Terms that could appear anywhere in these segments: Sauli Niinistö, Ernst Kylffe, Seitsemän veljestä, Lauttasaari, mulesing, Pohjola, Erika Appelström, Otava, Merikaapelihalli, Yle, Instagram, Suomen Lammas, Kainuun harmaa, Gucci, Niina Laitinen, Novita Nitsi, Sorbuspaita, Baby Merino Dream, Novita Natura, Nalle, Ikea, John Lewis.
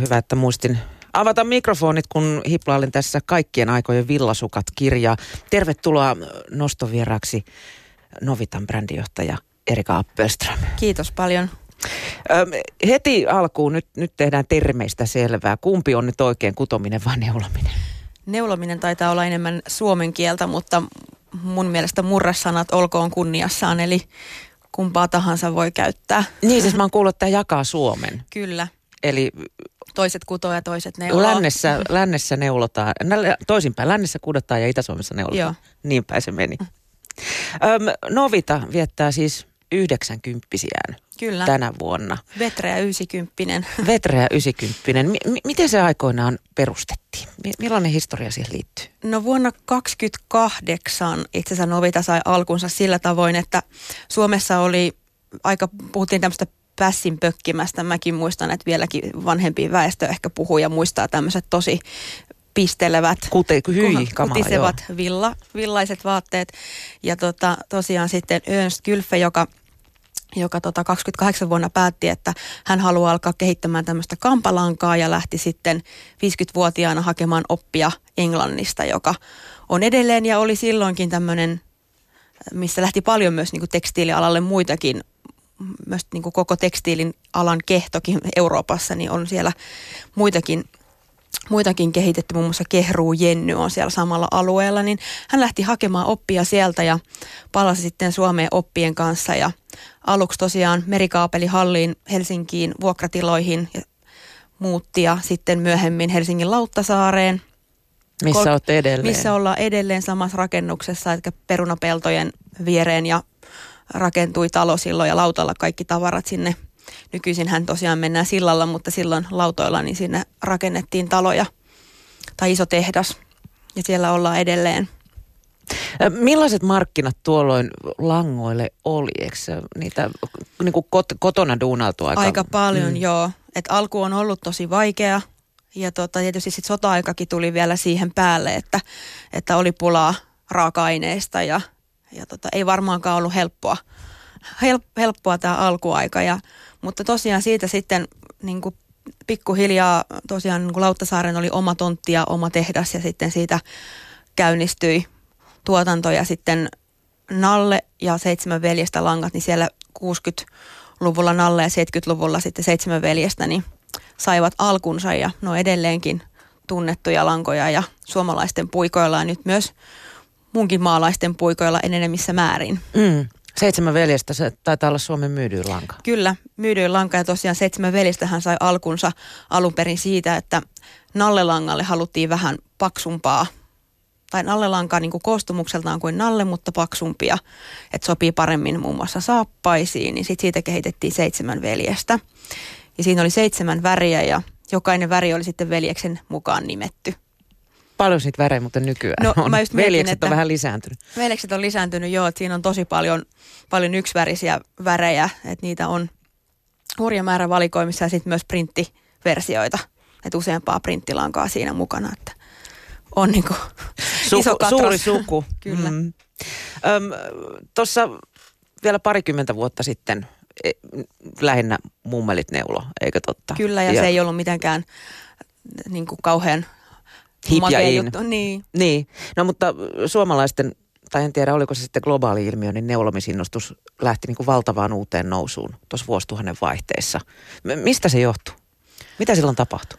Hyvä, että muistin avata mikrofonit, kun Hiplallin tässä kaikkien aikojen villasukat-kirjaa. Tervetuloa nostovieraaksi Novitan brändijohtaja Erika Appelström. Kiitos paljon. Heti alkuun nyt tehdään termeistä selvää. Kumpi on nyt oikein, kutominen vai neulominen? Neulominen taitaa olla enemmän suomen kieltä, mutta mun mielestä murresanat olkoon kunniassaan, eli kumpaa tahansa voi käyttää. Niin, siis mä oon kuullut, että tämä jakaa Suomen. Kyllä. Eli toiset kutoo ja toiset neuloo. Lännessä neulotaan, toisinpäin lännessä kudotaan ja Itä-Suomessa neulotaan. Joo. Niinpä se meni. Novita viettää siis 90-siään tänä vuonna. Vetreä 90. Vetreä 90. Miten se aikoinaan perustettiin? Millainen historia siihen liittyy? No vuonna 1928 itse asiassa Novita sai alkunsa sillä tavoin, että Suomessa oli puhuttiin tämmöistä pässin pökkimästä. Mäkin muistan, että vieläkin vanhempi väestö ehkä puhuu ja muistaa tämmöiset tosi pistelevät, kutisevat villaiset vaatteet. Ja tosiaan sitten Ernst Kylffe, joka 28 vuonna päätti, että hän haluaa alkaa kehittämään tämmöistä kampalankaa ja lähti sitten 50-vuotiaana hakemaan oppia Englannista, joka on edelleen ja oli silloinkin tämmöinen, missä lähti paljon myös niin kuin tekstiilialalle muitakin. Myös niin kuin koko tekstiilin alan kehtokin Euroopassa, niin on siellä muitakin kehitetty, muun muassa kehruujenny on siellä samalla alueella, niin hän lähti hakemaan oppia sieltä ja palasi sitten Suomeen oppien kanssa ja aluksi tosiaan Merikaapelihalliin, Helsinkiin, vuokratiloihin ja muutti ja sitten myöhemmin Helsingin Lauttasaareen. Missä olette edelleen? Missä ollaan edelleen samassa rakennuksessa, eli perunapeltojen viereen ja rakentui talo silloin ja lautalla kaikki tavarat sinne. Nykyisinhän tosiaan mennään sillalla, mutta silloin lautoilla niin sinne rakennettiin taloja tai iso tehdas ja siellä ollaan edelleen. Millaiset markkinat tuolloin langoille oli? Eikö niitä niin kuin kotona duunailtu aika paljon, joo. Et alku on ollut tosi vaikea ja tietysti sit sota-aikakin tuli vielä siihen päälle, että oli pulaa raaka-aineista ja ei varmaankaan ollut helppoa tämä alkuaika. Mutta tosiaan siitä sitten niin kuin pikkuhiljaa tosiaan niin kuin Lauttasaaren oli oma tontti ja oma tehdas ja sitten siitä käynnistyi tuotanto ja sitten Nalle ja Seitsemän veljestä langat, niin siellä 60-luvulla Nalle ja 70-luvulla sitten Seitsemän veljestä niin saivat alkunsa ja ne on edelleenkin tunnettuja lankoja ja suomalaisten puikoilla ja nyt myös munkin maalaisten puikoilla enenemissä määrin. Seitsemän veljestä, se taitaa olla Suomen myydyin lanka. Kyllä, myydyin lanka ja tosiaan Seitsemän veljestähän sai alkunsa alun perin siitä, että nallelangalle haluttiin vähän paksumpaa. Tai nallelankaa niin kuin koostumukseltaan kuin nalle, mutta paksumpia, että sopii paremmin muun muassa saappaisiin. Niin sit siitä kehitettiin Seitsemän veljestä. Ja siinä oli 7 väriä ja jokainen väri oli sitten veljeksen mukaan nimetty. Paljon niitä värejä muuten nykyään on. Mä just mietin, veljekset on vähän lisääntynyt. Veljekset on lisääntynyt, joo. Siinä on tosi paljon yksivärisiä värejä. Että niitä on hurja määrä valikoimissa ja sitten myös printtiversioita. Että useampaa printtilankaa siinä mukana. Että on niinku iso katros. Suuri suku. Kyllä. Tuossa vielä parikymmentä vuotta sitten lähinnä mummelit neulo, eikö totta? Kyllä, ja se ei ollut mitenkään niinku kauhean hip ja in. Niin. No mutta suomalaisten, tai en tiedä oliko se sitten globaali ilmiö, niin neulomisinnostus lähti niin kuin valtavaan uuteen nousuun tuossa vuosituhannen vaihteessa. Mistä se johtuu? Mitä silloin tapahtui?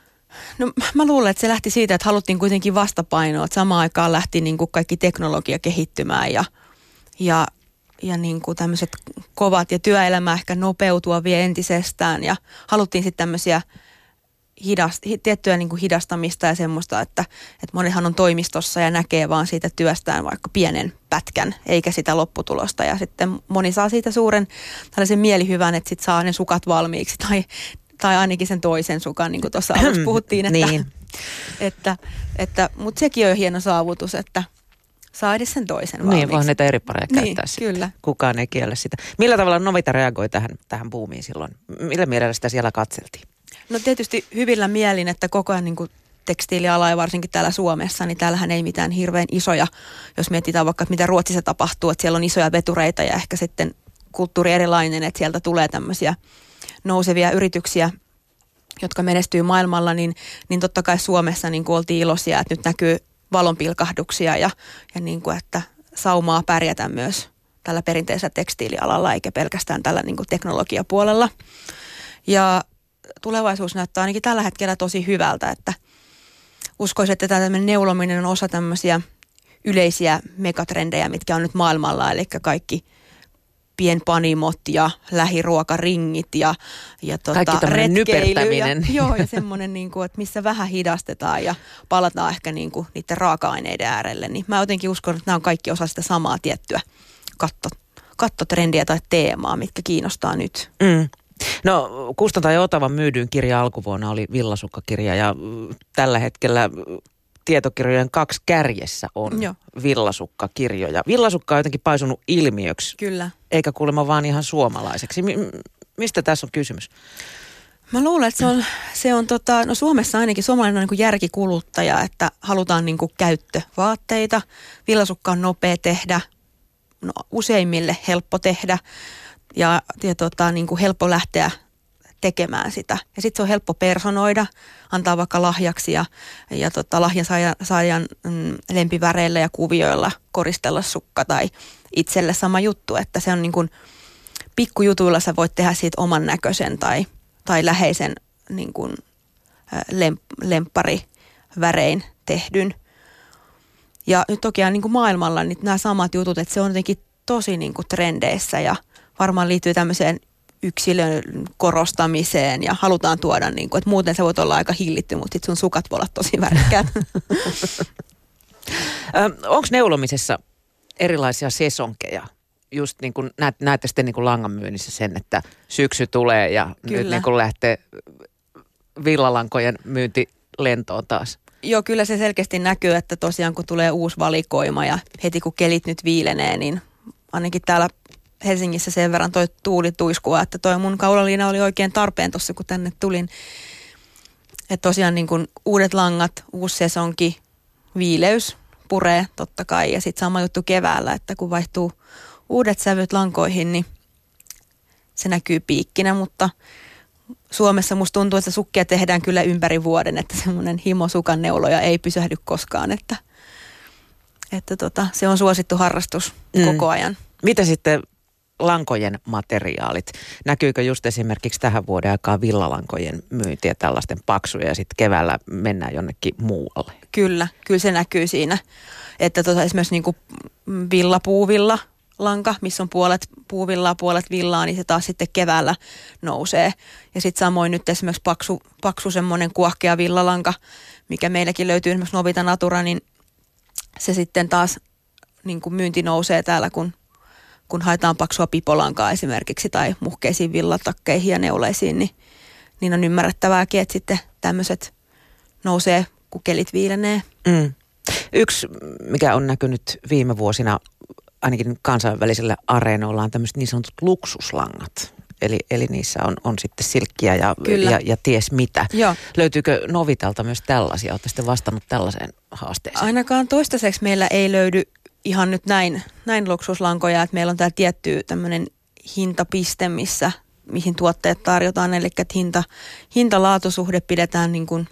No mä luulen, että se lähti siitä, että haluttiin kuitenkin vastapainoa, että samaan aikaan lähti niin kuin kaikki teknologia kehittymään ja niin kuin tämmöiset kovat ja työelämä ehkä nopeutua vielä entisestään ja haluttiin sitten tämmöisiä tiettyä niin kuin hidastamista ja semmoista, että monihan on toimistossa ja näkee vaan siitä työstään vaikka pienen pätkän, eikä sitä lopputulosta. Ja sitten moni saa siitä suuren tällaisen mielihyvän, että sitten saa ne sukat valmiiksi tai ainakin sen toisen sukan, niin kuin tuossa alussa puhuttiin. Mutta sekin on jo hieno saavutus, että saa edes sen toisen valmiiksi. Niin, voihan niitä eri pareja käyttää sitten. Kyllä. Kukaan ei kiellä sitä. Millä tavalla Novita reagoi tähän buumiin silloin? Millä mielellä sitä siellä katseltiin? No tietysti hyvillä mielin, että koko ajan niin kuin tekstiiliala ja varsinkin täällä Suomessa, niin täällähän ei mitään hirveän isoja, jos mietitään vaikka, että mitä Ruotsissa tapahtuu, että siellä on isoja vetureita ja ehkä sitten kulttuuri erilainen, että sieltä tulee tämmöisiä nousevia yrityksiä jotka menestyy maailmalla, niin totta kai Suomessa niin kuin oltiin iloisia, että nyt näkyy valonpilkahduksia ja niin kuin, että saumaa pärjätä myös tällä perinteisellä tekstiilialalla, eikä pelkästään tällä niin kuin teknologiapuolella. Ja tulevaisuus näyttää ainakin tällä hetkellä tosi hyvältä, että uskoisin, että tämmöinen neulominen on osa tämmöisiä yleisiä megatrendejä, mitkä on nyt maailmalla, eli kaikki pienpanimot ja lähiruokaringit ja retkeily ja semmoinen, niin kuin, että missä vähän hidastetaan ja palataan ehkä niin kuin niiden raaka-aineiden äärelle. Niin mä jotenkin uskon, että nämä on kaikki osa sitä samaa tiettyä kattotrendiä tai teemaa, mitkä kiinnostaa nyt. Mm. No, kustantaja Otavan myydyn kirja alkuvuonna oli villasukkakirja ja tällä hetkellä tietokirjojen kaksi kärjessä on villasukkakirjoja. Villasukka on jotenkin paisunut ilmiöksi, kyllä, eikä kuulemma vaan ihan suomalaiseksi. Mistä tässä on kysymys? Mä luulen, että se on Suomessa ainakin suomalainen on niin kuin järkikuluttaja, että halutaan niin kuin käyttövaatteita. Villasukka on nopea tehdä, useimmille helppo tehdä ja niin kuin helppo lähteä tekemään sitä. Ja sitten se on helppo personoida, antaa vaikka lahjaksi ja lahjasaajan lempiväreillä ja kuvioilla koristella sukka tai itselle sama juttu, että se on niin kuin pikkujutuilla sä voit tehdä siitä oman näköisen tai läheisen niin kuin lempparivärein tehdyn. Ja nyt toki niin kuin maailmalla niin nämä samat jutut, että se on jotenkin tosi niin kuin trendeissä ja varmaan liittyy tämmöiseen yksilön korostamiseen ja halutaan tuoda, niin kuin, että muuten sä voit olla aika hillitty, mutta sit sun sukat voi olla tosi värikkäät. Onko neulomisessa erilaisia sesonkeja? Just niin kuin näette sitten niin kuin langanmyynnissä sen, että syksy tulee ja kyllä, nyt niin kuin lähtee villalankojen myynti lentoon taas. Joo, kyllä se selkeästi näkyy, että tosiaan kun tulee uusi valikoima ja heti kun kelit nyt viilenee, niin ainakin täällä Helsingissä sen verran toi tuuli tuiskua, että toi mun kaulaliina oli oikein tarpeen tossa, kun tänne tulin. Että tosiaan niin kun uudet langat, uusi sesonki, viileys puree totta kai. Ja sitten sama juttu keväällä, että kun vaihtuu uudet sävyt lankoihin, niin se näkyy piikkinä. Mutta Suomessa musta tuntuu, että sukkia tehdään kyllä ympäri vuoden, että semmoinen himosukan neuloja ei pysähdy koskaan. Että se on suosittu harrastus koko ajan. Mitä sitten lankojen materiaalit? Näkyykö just esimerkiksi tähän vuoden aikaan villalankojen myyntiä tällaisten paksuja ja sitten keväällä mennään jonnekin muualle? Kyllä se näkyy siinä. Että esimerkiksi niin kuin villapuuvilla lanka, missä on puolet puuvillaa, puolet villaa, niin se taas sitten keväällä nousee. Ja sitten samoin nyt esimerkiksi paksu semmoinen kuohkea villalanka, mikä meilläkin löytyy esimerkiksi Novita Natura, niin se sitten taas niin kuin myynti nousee täällä, kun haetaan paksua pipolankaa esimerkiksi tai muhkeisiin villatakkeihin ja neuleisiin, niin on ymmärrettävääkin, että sitten tämmöiset nousee, kun kelit viilenee. Mm. Yksi, mikä on näkynyt viime vuosina ainakin kansainvälisillä areenoilla, on tämmöiset niin sanotut luksuslangat. Eli niissä on sitten silkkiä ja ties mitä. Joo. Löytyykö Novitalta myös tällaisia? Olette sitten vastannut tällaiseen haasteeseen? Ainakaan toistaiseksi meillä ei löydy ihan nyt näin luksuslankoja, että meillä on tämä tietty tämmöinen hintapiste, mihin tuotteet tarjotaan, eli että hinta-laatusuhde pidetään niin kuin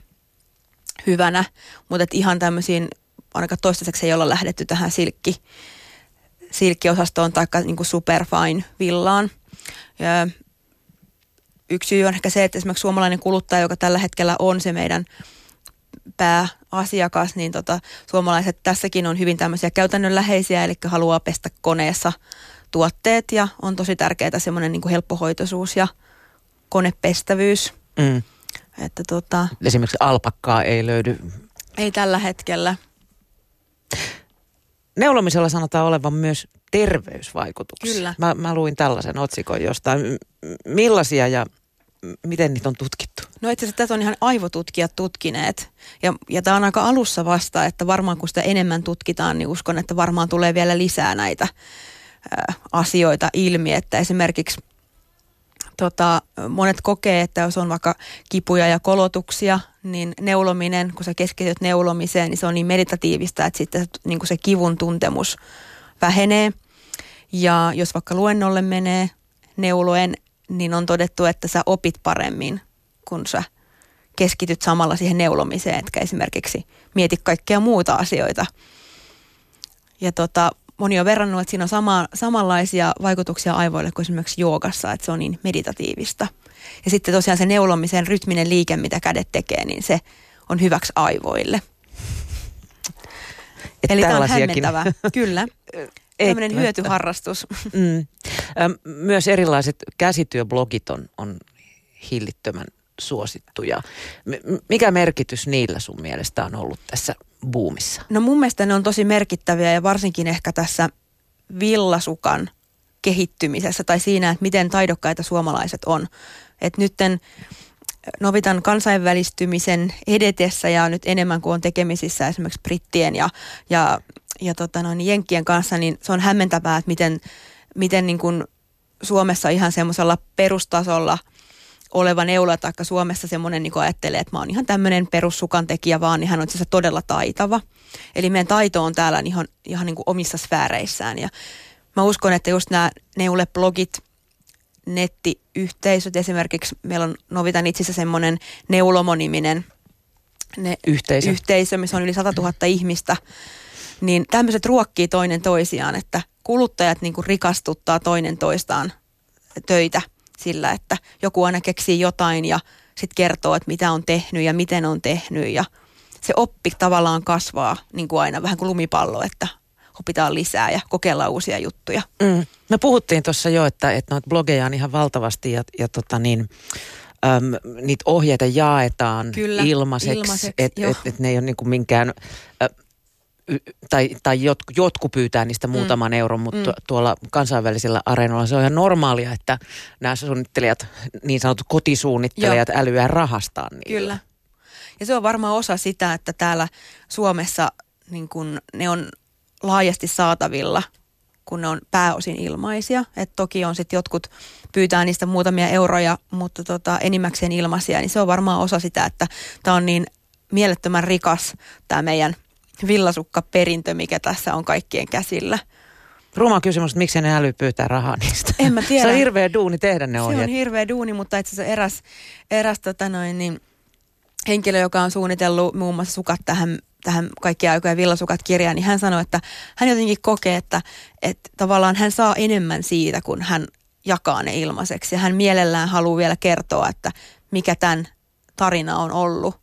hyvänä, mutta että ihan tämmöisiin, ainakaan toistaiseksi ei olla lähdetty tähän silkkiosastoon tai niin kuin superfine-villaan. Ja yksi syy on ehkä se, että esimerkiksi suomalainen kuluttaja, joka tällä hetkellä on se meidän pääasiakas, niin suomalaiset tässäkin on hyvin tämmöisiä käytännönläheisiä, eli haluaa pestä koneessa tuotteet ja on tosi tärkeää semmoinen niin kuin helppohoitoisuus ja konepestävyys. Mm. Että esimerkiksi alpakkaa ei löydy. Ei tällä hetkellä. Neulomisella sanotaan olevan myös terveysvaikutuksia. Kyllä. Mä luin tällaisen otsikon jostain. Millaisia ja miten niitä on tutkittu? No itse asiassa tätä on ihan aivotutkijat tutkineet. Ja tämä on aika alussa vasta, että varmaan kun sitä enemmän tutkitaan, niin uskon, että varmaan tulee vielä lisää näitä asioita ilmi. Että esimerkiksi monet kokee, että jos on vaikka kipuja ja kolotuksia, niin neulominen, kun sä keskityt neulomiseen, niin se on niin meditatiivista, että sitten niin kuin se kivun tuntemus vähenee. Ja jos vaikka luennolle menee neuloen, niin on todettu, että sä opit paremmin, kun sä keskityt samalla siihen neulomiseen, etkä esimerkiksi mieti kaikkea muuta asioita. Ja moni on verrannut, että siinä on samanlaisia vaikutuksia aivoille kuin esimerkiksi joogassa, että se on niin meditatiivista. Ja sitten tosiaan se neulomisen rytminen liike, mitä kädet tekee, niin se on hyväksi aivoille. Eli tämä on hämmentävä. Kyllä. Tämmöinen hyötyharrastus. Myös erilaiset käsityöblogit on hillittömän suosittuja. Mikä merkitys niillä sun mielestä on ollut tässä buumissa? No mun mielestä ne on tosi merkittäviä ja varsinkin ehkä tässä villasukan kehittymisessä tai siinä, että miten taidokkaita suomalaiset on. Että nytten Novitan kansainvälistymisen edetessä ja nyt enemmän kuin on tekemisissä esimerkiksi brittien ja jenkkien kanssa, niin se on hämmentävää, että miten niin kuin Suomessa ihan semmoisella perustasolla oleva neula, taikka Suomessa semmoinen niin kuin ajattelee, että mä oon ihan tämmöinen perussukantekijä vaan, niin hän on itse asiassa todella taitava. Eli meidän taito on täällä ihan niin kuin omissa sfääreissään. Ja mä uskon, että just nämä neuleblogit, nettiyhteisöt esimerkiksi, meillä on Novita Nitsissä semmoinen neulomoniminen yhteisö, missä on yli 100 000 ihmistä, niin tämmöiset ruokkii toinen toisiaan, että kuluttajat niin kuin rikastuttaa toinen toistaan töitä sillä, että joku aina keksii jotain ja sitten kertoo, että mitä on tehnyt ja miten on tehnyt ja se oppi tavallaan kasvaa niin kuin aina vähän kuin lumipallo, että opitaan lisää ja kokeillaan uusia juttuja. Me puhuttiin tuossa jo, että noita blogeja on ihan valtavasti niitä ohjeita jaetaan. Kyllä, ilmaiseksi että ne ei ole niinku minkään... Tai jotkut pyytää niistä muutaman euron, mutta tuolla kansainvälisillä areenoilla se on ihan normaalia, että nämä suunnittelijat, niin sanotut kotisuunnittelijat, älyää rahastaa niillä. Kyllä. Ja se on varmaan osa sitä, että täällä Suomessa niin kun ne on laajasti saatavilla, kun ne on pääosin ilmaisia. Et toki on sitten jotkut pyytää niistä muutamia euroja, mutta enimmäkseen ilmaisia, niin se on varmaan osa sitä, että tämä on niin mielettömän rikas tämä meidän villasukkaperintö, mikä tässä on kaikkien käsillä. Ruma kysymys, että miksi ne äly pyytää rahaa niistä? En mä tiedä. Se on hirveä duuni tehdä ne ohjeet. Se on hirveä duuni, mutta itse asiassa eräs henkilö, joka on suunnitellut muun muassa sukat tähän kaikkia aikoja villasukat kirjaan, niin hän sanoi, että hän jotenkin kokee, että tavallaan hän saa enemmän siitä, kun hän jakaa ne ilmaiseksi. Ja hän mielellään haluaa vielä kertoa, että mikä tämän tarina on ollut.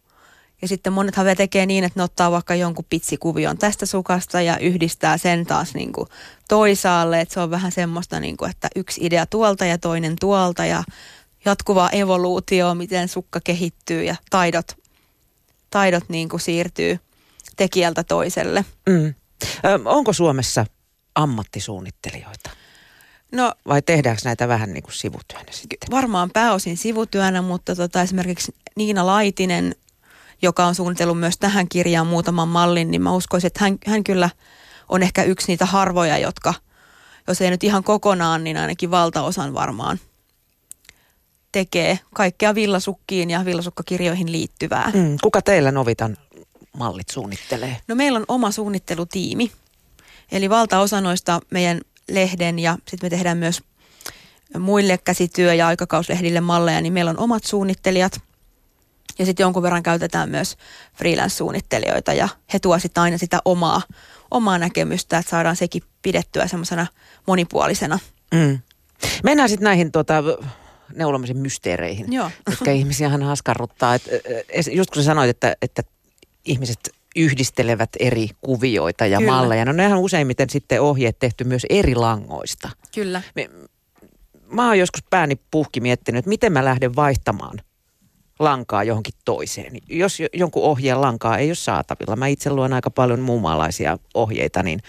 Ja sitten monethan vielä tekee niin, että ne ottaa vaikka jonkun pitsikuvion tästä sukasta ja yhdistää sen taas niin kuin toisaalle. Että se on vähän semmoista, niin kuin, että yksi idea tuolta ja toinen tuolta ja jatkuvaa evoluutioa, miten sukka kehittyy ja taidot niin kuin siirtyy tekijältä toiselle. Onko Suomessa ammattisuunnittelijoita? No, vai tehdäänkö näitä vähän niin kuin sivutyönä sitten? Varmaan pääosin sivutyönä, mutta esimerkiksi Niina Laitinen, joka on suunnitellut myös tähän kirjaan muutaman mallin, niin mä uskoisin, että hän kyllä on ehkä yksi niitä harvoja, jotka, jos ei nyt ihan kokonaan, niin ainakin valtaosan varmaan tekee kaikkea villasukkiin ja villasukkakirjoihin liittyvää. Kuka teillä Novitan mallit suunnittelee? No meillä on oma suunnittelutiimi, eli valtaosa noista meidän lehden ja sitten me tehdään myös muille käsityö- ja aikakauslehdille malleja, niin meillä on omat suunnittelijat. Ja sitten jonkun verran käytetään myös freelance-suunnittelijoita ja he tuo sitten aina sitä omaa näkemystä, että saadaan sekin pidettyä semmoisena monipuolisena. Mennään sitten näihin neulomisen mysteereihin. Joo. Jotka ihmisiähän askarruttaa. Just kun sä sanoit, että ihmiset yhdistelevät eri kuvioita ja Kyllä. malleja. No nehän useimmiten sitten ohjeet tehty myös eri langoista. Kyllä. Mä oon joskus pääni puhki miettinyt, että miten mä lähden vaihtamaan lankaa johonkin toiseen. Jos jonkun ohjeen lankaa ei ole saatavilla. Mä itse luen aika paljon muumaalaisia ohjeita, niin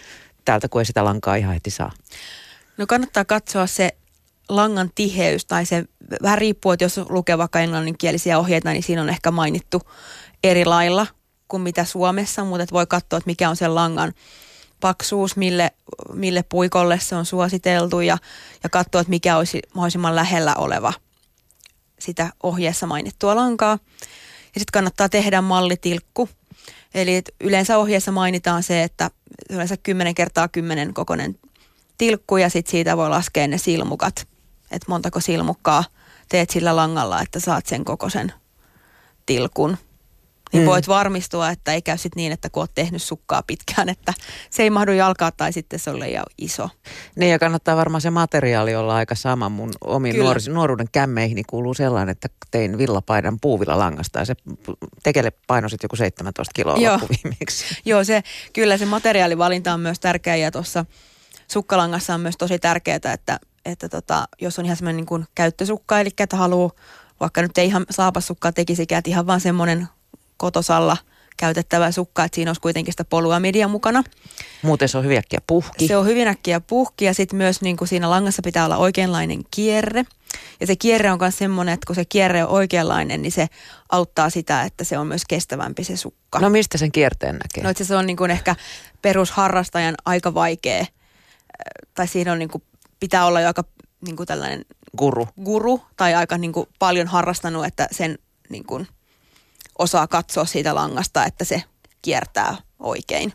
täältä kun ei sitä lankaa ihan heti saa. No kannattaa katsoa se langan tiheys tai se vähän riippuu, että jos lukee vaikka englanninkielisiä ohjeita, niin siinä on ehkä mainittu eri lailla kuin mitä Suomessa, mutta voi katsoa, että mikä on sen langan paksuus, mille puikolle se on suositeltu ja katsoa, että mikä olisi mahdollisimman lähellä oleva sitä ohjeessa mainittua lankaa. Ja sitten kannattaa tehdä mallitilkku. Eli yleensä ohjeessa mainitaan se, että yleensä 10x10 kokoinen tilkku ja sitten siitä voi laskea ne silmukat. Että montako silmukkaa teet sillä langalla, että saat sen kokoisen tilkun. Niin voit varmistua, että ei käy sit niin, että kun oot tehnyt sukkaa pitkään, että se ei mahdu jalkaa tai sitten se on liian iso. Niin ja kannattaa varmaan se materiaali olla aika sama. Mun omiin nuoruuden kämmeihini kuuluu sellainen, että tein villapaidan puuvillalangasta ja se tekele paino sitten joku 17 kiloa loppuviimeksi. Joo, se, kyllä se materiaalivalinta on myös tärkeä ja tuossa sukkalangassa on myös tosi tärkeää, että jos on ihan semmoinen niin kuin käyttösukka, eli että haluaa, vaikka nyt ei ihan saapasukkaa tekisikään, että ihan vaan semmoinen kotosalla käytettävä sukka, että siinä olisi kuitenkin sitä polyamidia mukana. Muuten se on hyvin äkkiä puhki. Se on hyvin äkkiä puhki ja sitten myös niin kuin siinä langassa pitää olla oikeanlainen kierre. Ja se kierre on myös semmoinen, että kun se kierre on oikeanlainen, niin se auttaa sitä, että se on myös kestävämpi se sukka. No mistä sen kierteen näkee? No itse se on niin kuin ehkä perusharrastajan aika vaikea, tai siinä on niin kuin, pitää olla jo aika niin kuin tällainen guru tai aika niin kuin paljon harrastanut, että sen niin kuin osaa katsoa siitä langasta, että se kiertää oikein.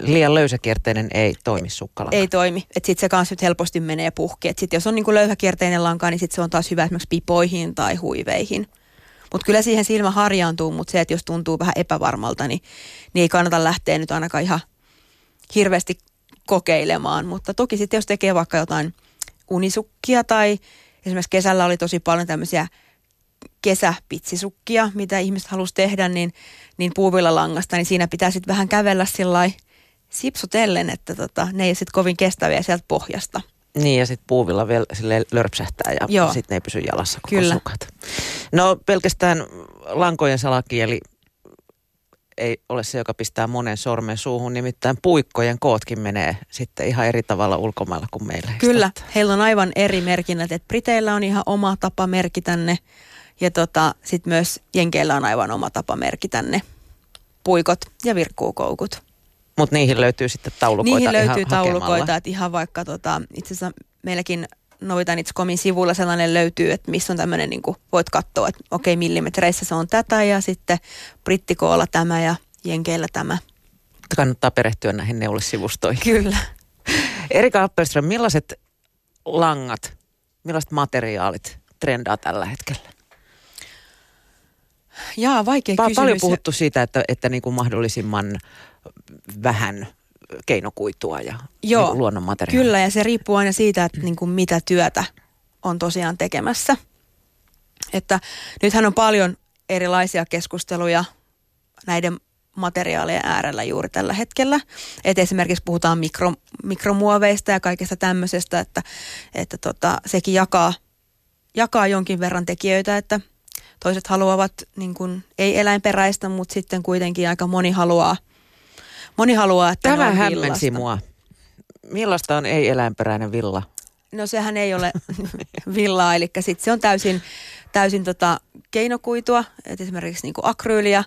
Liian löysäkierteinen ei toimi sukkalanka. Ei toimi. Että sitten se kanssa nyt helposti menee puhki. Että sitten jos on niinku löysäkierteinen lanka, niin sitten se on taas hyvä esimerkiksi pipoihin tai huiveihin. Mutta kyllä siihen silmä harjaantuu, mutta se, että jos tuntuu vähän epävarmalta, niin ei kannata lähteä nyt ainakaan ihan hirveästi kokeilemaan. Mutta toki sitten jos tekee vaikka jotain unisukkia tai esimerkiksi kesällä oli tosi paljon tämmöisiä kesäpitsisukkia, mitä ihmiset halusi tehdä, niin puuvillalangasta, niin siinä pitää sitten vähän kävellä sillai sipsutellen, että ne ei ole sitten kovin kestäviä sieltä pohjasta. Niin ja sitten puuvilla vielä silleen lörpsähtää ja sitten ne ei pysy jalassa koko sukat. No pelkästään lankojen salakieli ei ole se, joka pistää monen sormen suuhun, nimittäin puikkojen kootkin menee sitten ihan eri tavalla ulkomailla kuin meillä. Kyllä, heillä on aivan eri merkinnät, että Briteillä on ihan oma tapa merkitä ne. Ja sit myös Jenkeillä on aivan oma tapa merkitä ne puikot ja virkkuukoukut. Mutta niihin löytyy sitten taulukoita ihan hakemalla. Niihin löytyy taulukoita, että ihan vaikka itse asiassa meilläkin Novita Nitskomin sivulla sellainen löytyy, että missä on tämmöinen, niin kuin voit katsoa, että okei millimetreissä se on tätä ja sitten brittikoolla tämä ja Jenkeillä tämä. Kannattaa perehtyä näihin neulisivustoihin. Kyllä. Erika Appelström, millaiset langat, millaiset materiaalit trendaa tällä hetkellä? Jaa, vaikea kysymys. Paljon puhuttu siitä, että niin kuin mahdollisimman vähän keinokuitua ja niin luonnonmateriaalia. Kyllä, ja se riippuu aina siitä, että niin kuin mitä työtä on tosiaan tekemässä. Että nythän on paljon erilaisia keskusteluja näiden materiaalien äärellä juuri tällä hetkellä. Että esimerkiksi puhutaan mikromuoveista ja kaikesta tämmöisestä, että sekin jakaa jonkin verran tekijöitä, että toiset haluavat niin kuin, ei eläinperäistä, mutta sitten kuitenkin aika moni haluaa että tämä hämmensi mua. Millaista on ei-eläinperäinen villa? No sehän ei ole villaa, eli sitten se on täysin keinokuitua, esimerkiksi niin kuin akryyliä,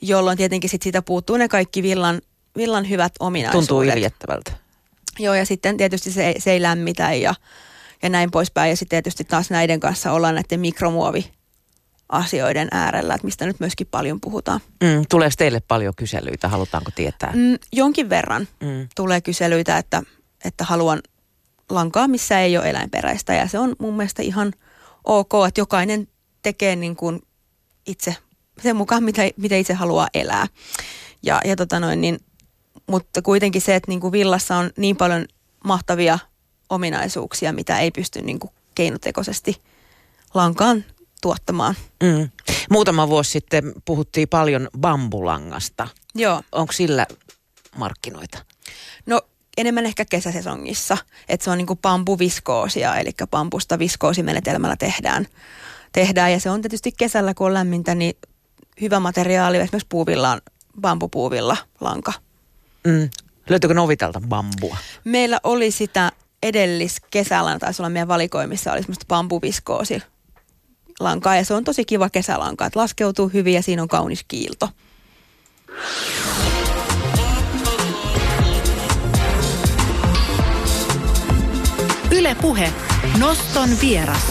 jolloin tietenkin sit siitä puuttuu ne kaikki villan hyvät ominaisuudet. Tuntuu iljettävältä. Joo, ja sitten tietysti se ei lämmitä ja näin poispäin. Ja sitten tietysti taas näiden kanssa ollaan näiden mikromuovi asioiden äärellä, että mistä nyt myöskin paljon puhutaan. Tuleeko teille paljon kyselyitä, halutaanko tietää? Jonkin verran tulee kyselyitä, että haluan lankaa, missä ei ole eläinperäistä ja se on mun mielestä ihan ok, että jokainen tekee niin kuin itse, sen mukaan mitä itse haluaa elää. Mutta kuitenkin se, että niin kuin villassa on niin paljon mahtavia ominaisuuksia, mitä ei pysty niin kuin keinotekoisesti lankaan tuottamaan. Muutama vuosi sitten puhuttiin paljon bambulangasta. Joo. Onko sillä markkinoita? No enemmän ehkä kesäsesongissa, että se on niinku bambuviskoosia, eli bambusta viskoosimenetelmällä tehdään. Ja se on tietysti kesällä, kun on lämmintä, niin hyvä materiaali, esimerkiksi bambupuuvilla lanka. Löytyykö Novitalta bambua? Meillä oli sitä edelliskesällä, taisi olla meidän valikoimissa, oli semmoista bambuviskoosia lankaa ja se on tosi kiva kesälanka, että laskeutuu hyvin ja siinä on kaunis kiilto. Yle Puhe. Noston vieras.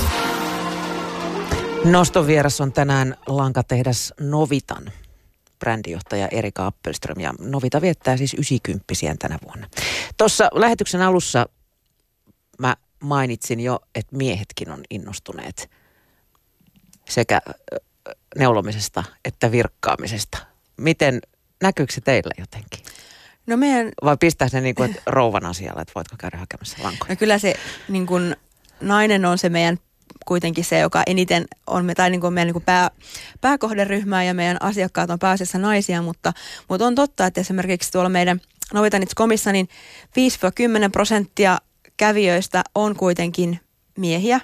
Noston vieras on tänään lankatehdas Novitan brändijohtaja Erika Appelström ja Novita viettää siis 90-vuotiaan tänä vuonna. Tuossa lähetyksen alussa mä mainitsin jo, että miehetkin on innostuneet sekä neulomisesta että virkkaamisesta. Miten, näkyykö se teillä jotenkin? No meidän... Vai pistää se niin kuin, että rouvan asialla, että voitko käydä hakemassa lankoja? No kyllä se niin kuin, nainen on se meidän kuitenkin se, joka eniten on, tai niin kuin meidän niin kuin pääkohderyhmää ja meidän asiakkaat on pääasiassa naisia, mutta on totta, että esimerkiksi tuolla meidän Novita Nitsikomissa niin 5-10% kävijöistä on kuitenkin miehiä.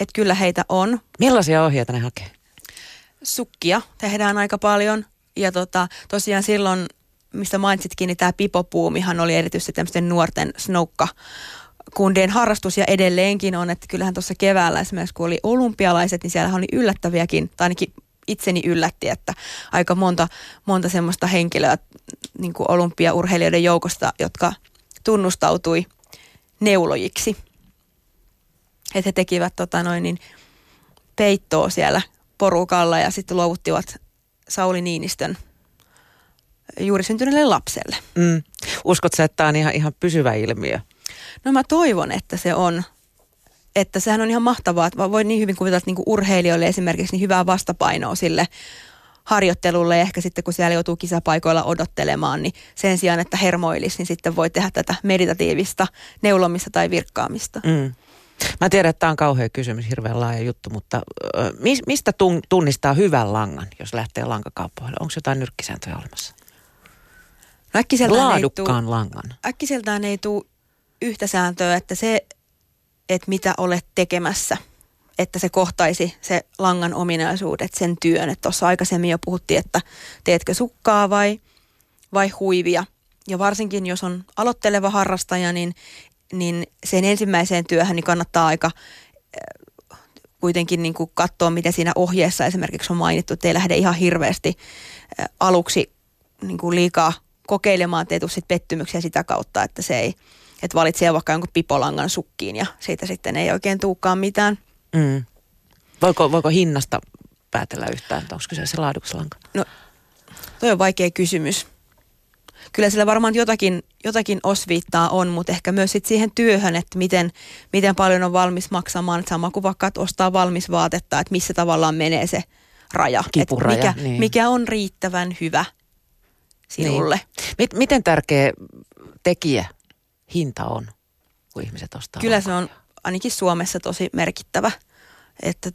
Että kyllä heitä on. Millaisia ohjeita ne hakee? Sukkia tehdään aika paljon ja tosiaan silloin, mistä mainitsitkin, niin tämä pipopuumihan oli erityisesti tämmöisten nuorten snoukka-kundien harrastus ja edelleenkin on, että kyllähän tuossa keväällä esimerkiksi kun oli olympialaiset, niin siellä oli yllättäviäkin, tai ainakin itseni yllätti, että aika monta semmoista henkilöä niin kuin olympiaurheilijoiden joukosta, jotka tunnustautui neulojiksi. Että he tekivät peittoa siellä porukalla ja sitten luovuttivat Sauli Niinistön juuri syntyneelle lapselle. Mm. Uskotko, että tämä on ihan pysyvä ilmiö? No mä toivon, että se on. Että sehän on ihan mahtavaa, että voi niin hyvin kuvitella, että niinku urheilijoille esimerkiksi niin hyvää vastapainoa sille harjoittelulle. Ja ehkä sitten kun siellä joutuu kisapaikoilla odottelemaan, niin sen sijaan, että hermoilisi, niin sitten voi tehdä tätä meditatiivista neulomista tai virkkaamista. Mm. Mä tiedän, että tämä on kauhea kysymys, hirveän laaja juttu, mutta mistä tunnistaa hyvän langan, jos lähtee lankakaupoille? Onko jotain nyrkkisääntöjä olemassa? No laadukkaan langan. Äkkiseltään ei tule yhtä sääntöä, että se, että mitä olet tekemässä, että se kohtaisi se langan ominaisuudet, sen työn. Tuossa aikaisemmin jo puhuttiin, että teetkö sukkaa vai huivia. Ja varsinkin, jos on aloitteleva harrastaja, niin sen ensimmäiseen työhön niin kannattaa aika kuitenkin niin kuin katsoa, mitä siinä ohjeessa esimerkiksi on mainittu, että ei lähde ihan hirveästi aluksi niin kuin liikaa kokeilemaan, ettei tule sitten pettymyksiä sitä kautta, että se ei, että valitsee vaikka jonkun pipolangan sukkiin ja siitä sitten ei oikein tulekaan mitään. Mm. Voiko hinnasta päätellä yhtään, että onko kyseessä laadukas lanka? No, toi on vaikea kysymys. Kyllä sillä varmaan jotakin osviittaa on, mutta ehkä myös sit siihen työhön, että miten paljon on valmis maksamaan. Sama kuin vaikka, että ostaa valmis vaatetta, että missä tavallaan menee se raja. Kipuraja, mikä on riittävän hyvä sinulle. Niin. Miten tärkeä tekijä hinta on, kun ihmiset ostaa? Kyllä se on ainakin Suomessa tosi merkittävä. Että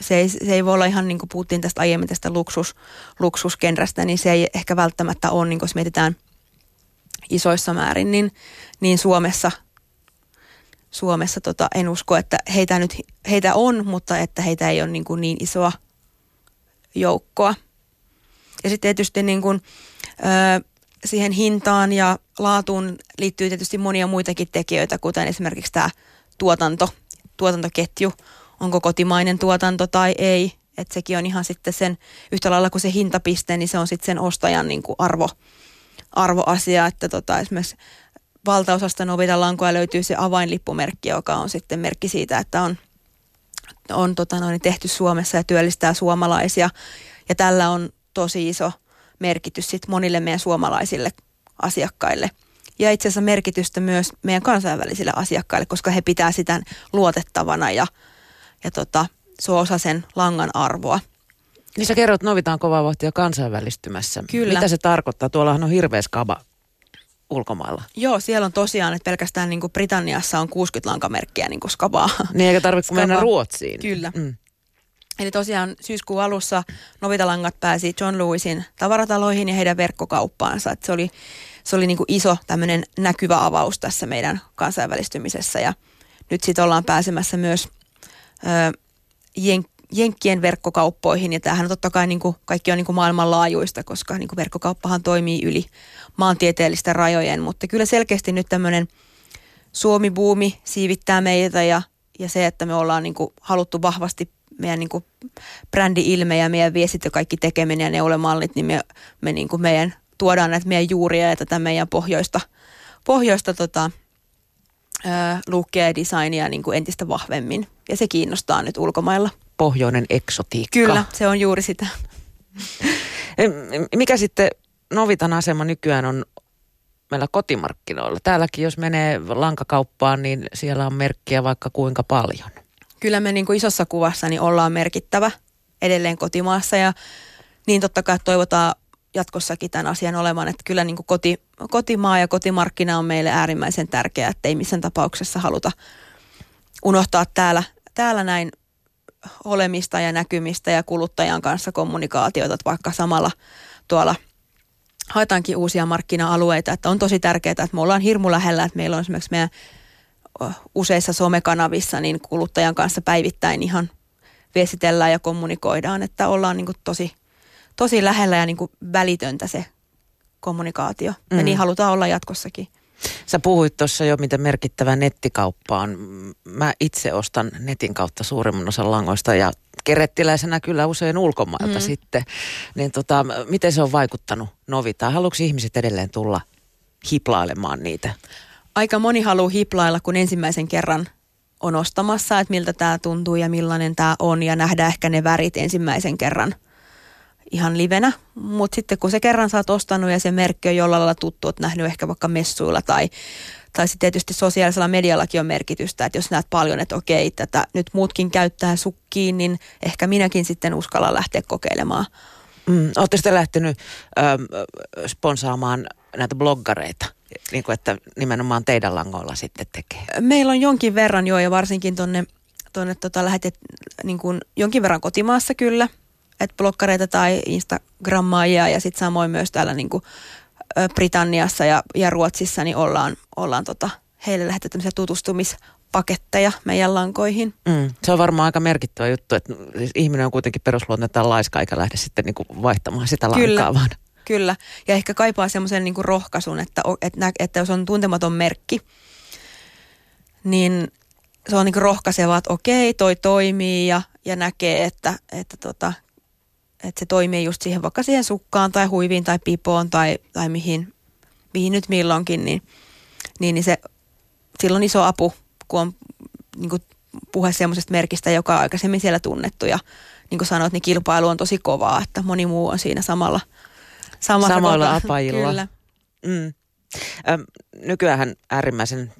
se ei voi olla ihan, niin kuin puhuttiin tästä aiemmin tästä luksusgenrestä, niin se ei ehkä välttämättä ole, niin kuin jos mietitään isoissa määrin, niin Suomessa en usko, että heitä on, mutta että heitä ei ole niin isoa joukkoa. Ja sitten tietysti siihen hintaan ja laatuun liittyy tietysti monia muitakin tekijöitä, kuten esimerkiksi tämä tuotantoketju. Onko kotimainen tuotanto tai ei, että sekin on ihan sitten sen, yhtä lailla kuin se hintapiste, niin se on sitten sen ostajan niin kuin arvoasia, että esimerkiksi valtaosasta Novitan lankoja löytyy se avainlippumerkki, joka on sitten merkki siitä, että on tehty Suomessa ja työllistää suomalaisia, ja tällä on tosi iso merkitys sitten monille meidän suomalaisille asiakkaille. Ja itse asiassa merkitystä myös meidän kansainvälisille asiakkaille, koska he pitää sitä luotettavana ja se on osa sen langan arvoa. Niin sä kerrot, Novita on kovaa vauhtia kansainvälistymässä. Kyllä. Mitä se tarkoittaa? Tuollahan on hirveä skaba ulkomailla. Joo, siellä on tosiaan, että pelkästään niin kuin Britanniassa on 60 lankamerkkiä niin kuin skabaa. Niin eikä tarvitse mennä Ruotsiin. Kyllä. Mm. Eli tosiaan syyskuun alussa Novita-langat pääsi John Lewisin tavarataloihin ja heidän verkkokauppaansa. Että se oli niin kuin iso tämmöinen näkyvä avaus tässä meidän kansainvälistymisessä. Ja nyt sitten ollaan pääsemässä myös jenkkien verkkokauppoihin, ja tämähän on totta kai niin kuin, kaikki on niin kuin maailmanlaajuista, koska niin kuin verkkokauppahan toimii yli maantieteellisten rajojen, mutta kyllä selkeästi nyt tämmöinen Suomi-buumi siivittää meitä ja se, että me ollaan niin kuin haluttu vahvasti meidän niin kuin brändi-ilme ja meidän viestit ja kaikki tekeminen ja neulemallit, niin me niin kuin meidän tuodaan näitä meidän juuria ja tätä meidän pohjoista lukea ja designia niin kuin entistä vahvemmin. Ja se kiinnostaa nyt ulkomailla. Pohjoinen eksotiikka. Kyllä, se on juuri sitä. Mikä sitten Novitan asema nykyään on meillä kotimarkkinoilla? Täälläkin jos menee lankakauppaan, niin siellä on merkkiä vaikka kuinka paljon. Kyllä me niin kuin isossa kuvassa niin ollaan merkittävä edelleen kotimaassa ja niin totta kai toivotaan jatkossakin tämän asian olemaan, että kyllä niin kuin kotimaa ja kotimarkkina on meille äärimmäisen tärkeää, ettei missään tapauksessa haluta unohtaa täällä näin olemista ja näkymistä ja kuluttajan kanssa kommunikaatiota, että vaikka samalla tuolla haetaankin uusia markkina-alueita, että on tosi tärkeää, että me ollaan hirmu lähellä, että meillä on esimerkiksi meidän useissa somekanavissa niin kuluttajan kanssa päivittäin ihan viestitellään ja kommunikoidaan, että ollaan niin kuin tosi lähellä ja niin kuin välitöntä se kommunikaatio. Ja niin halutaan olla jatkossakin. Sä puhuit tuossa jo, miten merkittävä nettikauppa on. Mä itse ostan netin kautta suurimman osan langoista ja kerettiläisenä kyllä usein ulkomailta sitten. Niin miten se on vaikuttanut Novitaan? Haluatko ihmiset edelleen tulla hiplailemaan niitä? Aika moni haluaa hiplailla, kun ensimmäisen kerran on ostamassa, että miltä tämä tuntuu ja millainen tämä on ja nähdään ehkä ne värit ensimmäisen kerran ihan livenä, mutta sitten kun se kerran sä oot ostanut ja se merkki on jollain lailla tuttu, oot nähnyt ehkä vaikka messuilla tai sitten tietysti sosiaalisella mediallakin on merkitystä, että jos näet paljon, että okei, tätä nyt muutkin käyttää sukkiin, niin ehkä minäkin sitten uskallan lähteä kokeilemaan. Ootte sitten lähtenyt sponsaamaan näitä bloggareita, niin kuin että nimenomaan teidän langoilla sitten tekee? Meillä on jonkin verran jo ja varsinkin tuonne niin kuin jonkin verran kotimaassa kyllä. Että blokkareita tai Instagrammaajia ja sitten samoin myös täällä niinku Britanniassa ja Ruotsissa niin ollaan heille lähetetty tämmöisiä tutustumispaketteja meidän lankoihin. Se on varmaan aika merkittävä juttu, että siis ihminen on kuitenkin perusluonteeltaan laiska eikä lähde sitten niinku vaihtamaan sitä lankaa vaan. Kyllä, ja ehkä kaipaa semmoisen niinku rohkaisun, että jos on tuntematon merkki, niin se on niinku rohkaisevaa, että okei, toi toimii ja näkee, että se toimii just siihen vaikka siihen sukkaan tai huiviin tai pipoon tai mihin nyt milloinkin, niin se silloin iso apu, kun on niin kuin puhe semmoisesta merkistä, joka on aikaisemmin siellä tunnettu ja niin kuin sanoit, niin kilpailu on tosi kovaa, että moni muu on siinä samoilla apajilla. Kyllä. Nykyäänhän äärimmäisen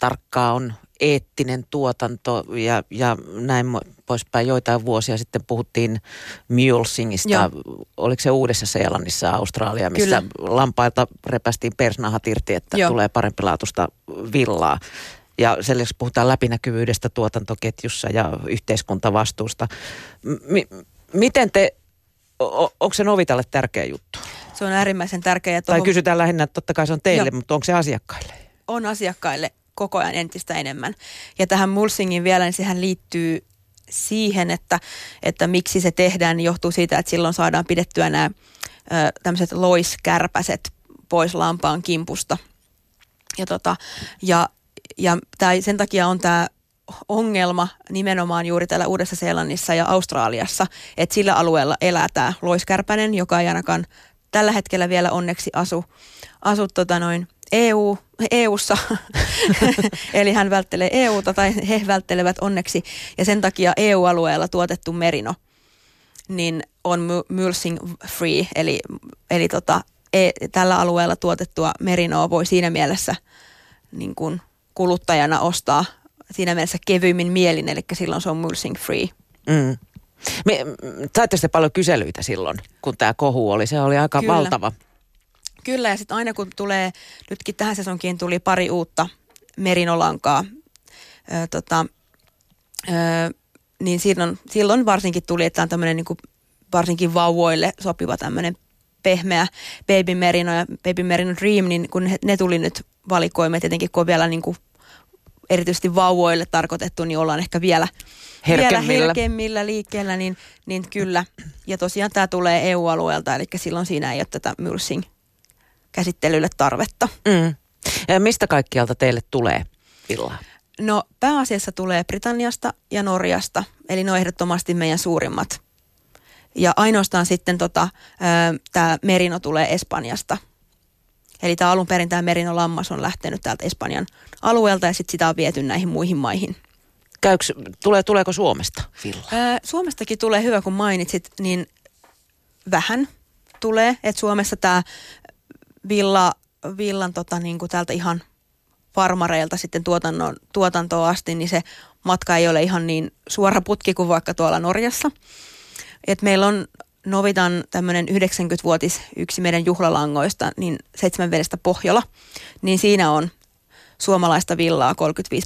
tarkkaa on eettinen tuotanto ja näin poispäin. Joitain vuosia sitten puhuttiin mulesingista. Joo. Oliko se Uudessa-Seelannissa, Australia, missä kyllä lampailta repästiin persnahat irti, että joo, tulee parempilaatuista villaa. Ja sen lisäksi puhutaan läpinäkyvyydestä tuotantoketjussa ja yhteiskuntavastuusta. Miten te, onko se Novitalle tärkeä juttu? Se on äärimmäisen tärkeä. Tai kysytään lähinnä, että totta kai se on teille, joo, mutta onko se asiakkaille? On asiakkaille koko ajan entistä enemmän. Ja tähän mulesingin vielä, niin sehän liittyy siihen, että miksi se tehdään, niin johtuu siitä, että silloin saadaan pidettyä nämä tämmöiset loiskärpäset pois lampaan kimpusta. Ja sen takia on tämä ongelma nimenomaan juuri täällä Uudessa-Seelannissa ja Australiassa, että sillä alueella elää tämä loiskärpänen, joka ei ainakaan tällä hetkellä vielä onneksi asu EU:ssa, eli hän välttelee EU:ta tai he välttelevät onneksi, ja sen takia EU-alueella tuotettu merino niin on mulesing free, eli tällä alueella tuotettua merinoa voi siinä mielessä niin kuin kuluttajana ostaa siinä mielessä kevyimmin mielin, eli silloin se on mulesing free. Saitte sitten paljon kyselyitä silloin, kun tämä kohu oli, se oli aika valtava. Kyllä, ja sitten aina kun tulee, nytkin tähän sesonkiin tuli pari uutta merinolankaa, niin silloin varsinkin tuli, että on tämmöinen niinku varsinkin vauvoille sopiva tämmöinen pehmeä Baby Merino ja Baby Merino Dream, niin kun ne tuli nyt valikoimme, tietenkin kun on vielä niinku erityisesti vauvoille tarkoitettu, niin ollaan ehkä vielä herkemmillä liikkeellä, niin kyllä. Ja tosiaan tämä tulee EU-alueelta, eli silloin siinä ei ole tätä mulesing käsittelylle tarvetta. Ja mistä kaikkialta teille tulee villaa? No pääasiassa tulee Britanniasta ja Norjasta, eli ne on ehdottomasti meidän suurimmat. Ja ainoastaan sitten tämä merino tulee Espanjasta. Eli tämä alun perin tämä merino lammas on lähtenyt täältä Espanjan alueelta ja sitten sitä on viety näihin muihin maihin. Tuleeko Suomesta villaa? Suomestakin tulee, hyvä kun mainitsit, niin vähän tulee. Että Suomessa tämä villan niin kuin täältä ihan farmareilta sitten tuotantoon asti, niin se matka ei ole ihan niin suora putki kuin vaikka tuolla Norjassa. Et meillä on Novitan tämmöinen 90-vuotis yksi meidän juhlalangoista, niin Seitsemän veljestä Pohjola, niin siinä on suomalaista villaa 35%.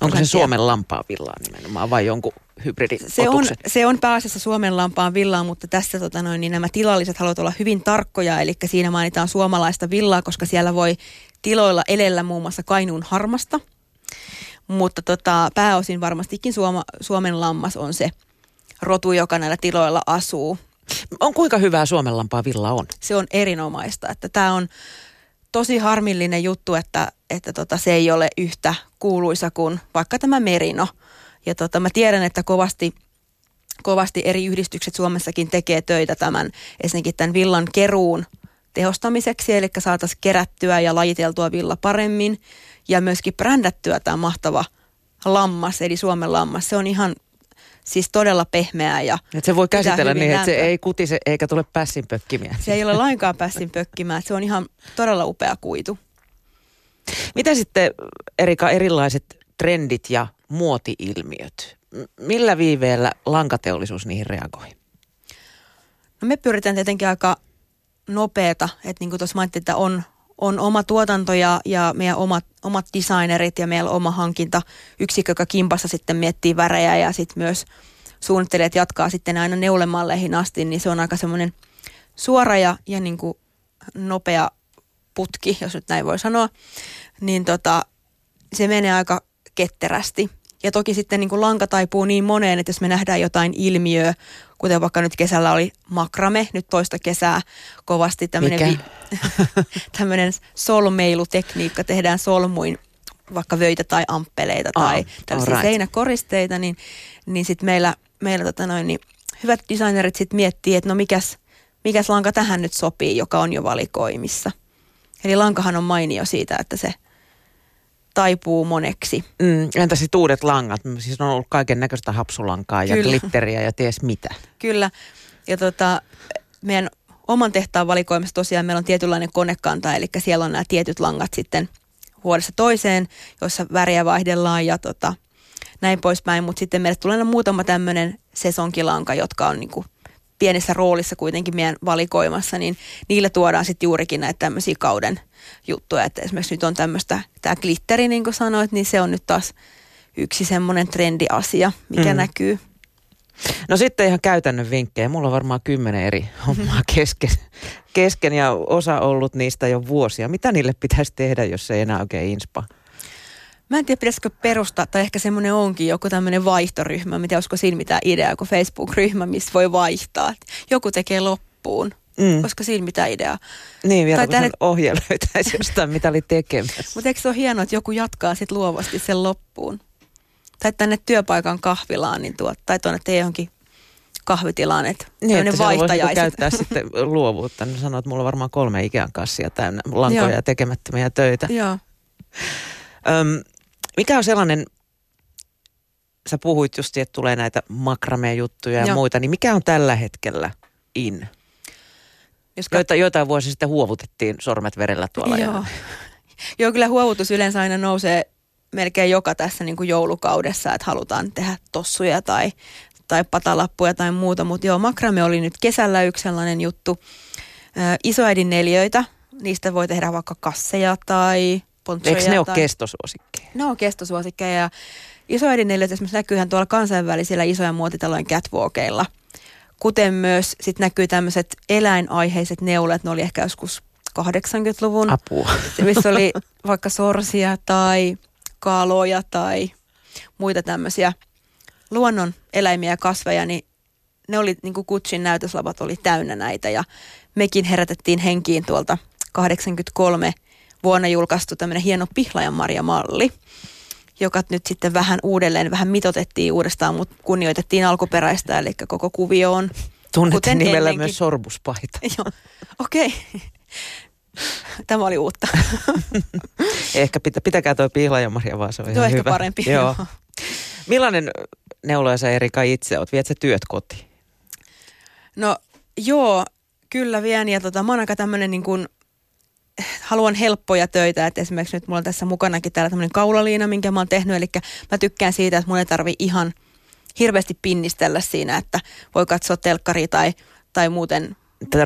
Onko se Suomen lampaan villaa nimenomaan vai jonkun hybridiotuksen? Se on pääasiassa Suomen lampaan villaa, mutta tässä niin nämä tilalliset haluavat olla hyvin tarkkoja, eli siinä mainitaan suomalaista villaa, koska siellä voi tiloilla elellä muun muassa Kainuun harmasta, mutta pääosin varmastikin Suomen lammas on se rotu, joka näillä tiloilla asuu. On kuinka hyvää Suomen lampaan villa on? Se on erinomaista, että tämä on tosi harmillinen juttu, että se ei ole yhtä kuuluisa kuin vaikka tämä merino. Ja mä tiedän, että kovasti eri yhdistykset Suomessakin tekee töitä esimerkiksi tämän villan keruun tehostamiseksi, eli saataisiin kerättyä ja lajiteltua villa paremmin ja myöskin brändättyä tämä mahtava lammas, eli Suomen lammas. Se on ihan siis todella pehmeää. Ja se voi käsitellä niin, että se ei kutise eikä tule pässinpökkimiä. Se ei ole lainkaan pässinpökkimää. Se on ihan todella upea kuitu. Mitä sitten, Erika, erilaiset trendit ja muoti-ilmiöt? Millä viiveellä lankateollisuus niihin reagoi? No me pyritään tietenkin aika nopeata. Että niin kuin tuossa mainittiin, että on oma tuotanto ja meidän omat designerit ja meillä oma hankintayksikkö, joka kimpassa sitten miettii värejä ja sitten myös suunnittelijat jatkaa sitten aina neulemalleihin asti, niin se on aika semmoinen suora ja niin kuin nopea putki, jos nyt näin voi sanoa, niin se menee aika ketterästi. Ja toki sitten niin kuin lanka taipuu niin moneen, että jos me nähdään jotain ilmiöä, kuten vaikka nyt kesällä oli makrame, nyt toista kesää kovasti tämmöinen solmeilutekniikka, tehdään solmuin vaikka vöitä tai amppeleita tai tällaisia seinäkoristeita, niin sitten meillä niin hyvät designerit sitten miettii, että no mikäs lanka tähän nyt sopii, joka on jo valikoimissa. Eli lankahan on mainio siitä, että se taipuu moneksi. Entä sitten uudet langat? Siis on ollut kaiken näköistä hapsulankaa ja glitteriä ja ties mitä. Kyllä. Ja meidän oman tehtaan valikoimassa tosiaan meillä on tietynlainen konekanta, eli siellä on nämä tietyt langat sitten vuodessa toiseen, jossa väriä vaihdellaan ja näin poispäin. Mutta sitten meille tulee muutama tämmöinen sesonkilanka, jotka on niinku pienessä roolissa kuitenkin meidän valikoimassa, niin niillä tuodaan sitten juurikin näitä tämmöisiä kauden juttuja. Että esimerkiksi nyt on tämmöistä, tämä glitteri, niin kuin sanoit, niin se on nyt taas yksi semmoinen trendiasia, mikä näkyy. No sitten ihan käytännön vinkkejä. Mulla on varmaan 10 eri hommaa kesken ja osa ollut niistä jo vuosia. Mitä niille pitäisi tehdä, jos ei enää oikein inspaa? Mä en tiedä, pitäisikö perustaa, tai ehkä semmoinen onkin joku tämmöinen vaihtoryhmä. Mä en tiedä, olisiko siinä mitään ideaa, kun Facebook-ryhmä, missä voi vaihtaa. Joku tekee loppuun, koska siinä mitään ideaa. Niin, vielä tai kun sen ohje löytäisi jostain, mitä oli tekemässä. Mutta eikö se ole hienoa, että joku jatkaa sitten luovasti sen loppuun? Tai tänne työpaikan kahvilaan, niin tai tuonne johonkin kahvitilaan, että tämmöinen vaihtajaiset. Niin, käyttää sitten luovuutta. No sanoo, että mulla on varmaan 3 Ikean kassia täynnä lankoja ja tekemättömiä töitä. Joo. Mikä on sellainen, sä puhuit just, että tulee näitä makrame-juttuja ja muita, niin mikä on tällä hetkellä in? Joitain vuosia sitten huovutettiin sormet verellä tuolla. Joo, kyllä huovutus yleensä aina nousee melkein joka tässä niin kuin joulukaudessa, että halutaan tehdä tossuja tai patalappuja tai muuta. Mutta joo, makrame oli nyt kesällä yksi sellainen juttu. Isoäidin neliöitä, niistä voi tehdä vaikka kasseja tai pontsoja. Eikö ne ole kestosuosikkeja? Ne on kestosuosikkeja ja isoäidin neliöt esimerkiksi näkyyhän tuolla kansainvälisillä isojen muotitalojen catwalkeilla. Kuten myös sitten näkyy tämmöiset eläinaiheiset neulet, ne oli ehkä joskus 80-luvun. Apua. Missä oli vaikka sorsia tai kaloja tai muita tämmöisiä luonnon eläimiä ja kasveja, niin ne oli, niin kuin Gucciin näytöslavat oli täynnä näitä ja mekin herätettiin henkiin tuolta 83 vuonna julkaistu tämmöinen hieno pihlajanmarjamalli, joka nyt sitten vähän mitotettiin uudestaan, mutta kunnioitettiin alkuperäistä, eli koko kuvio on. Tunnettiin nimellä ennenkin. Myös Sorbuspaita. Joo, okei. Tämä oli uutta. Ehkä pitäkää toi pihlajanmarja vaan, se on ihan hyvä. Ehkä parempi. Joo. Millainen neuloja sä, Erika, itse oot? Viet sä työt kotiin? No joo, kyllä vien. Ja mä oon aika tämmöinen niin kuin haluan helppoja töitä, että esimerkiksi nyt mulla on tässä mukanakin täällä tämmöinen kaulaliina, minkä mä oon tehnyt, eli mä tykkään siitä, että mun ei tarvii ihan hirveästi pinnistellä siinä, että voi katsoa telkkaria tai tai muuten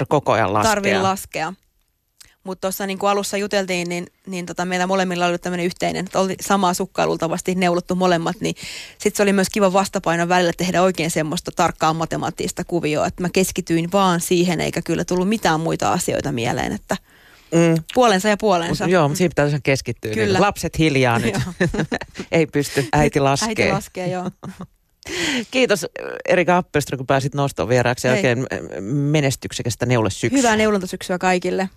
koko ajan tarvii laskea. Mutta tuossa niin kuin alussa juteltiin, niin meillä molemmilla oli tämmöinen yhteinen, että oli samaa sukkailultavasti neulottu molemmat, niin sitten se oli myös kiva vastapainon välillä tehdä oikein semmoista tarkkaa matemaattista kuvioa, että mä keskityin vaan siihen, eikä kyllä tullut mitään muita asioita mieleen, että puolensa ja puolensa. Joo, mutta siinä pitää keskittyä. Kyllä. Niin. Lapset hiljaa nyt. Ei pysty, äiti laskee. Äiti laskee, joo. Kiitos Erika Appelström, kun pääsit noston vieraaksi. Oikein menestyksekästä neulesyksyä. Hyvää neulontasyksyä kaikille.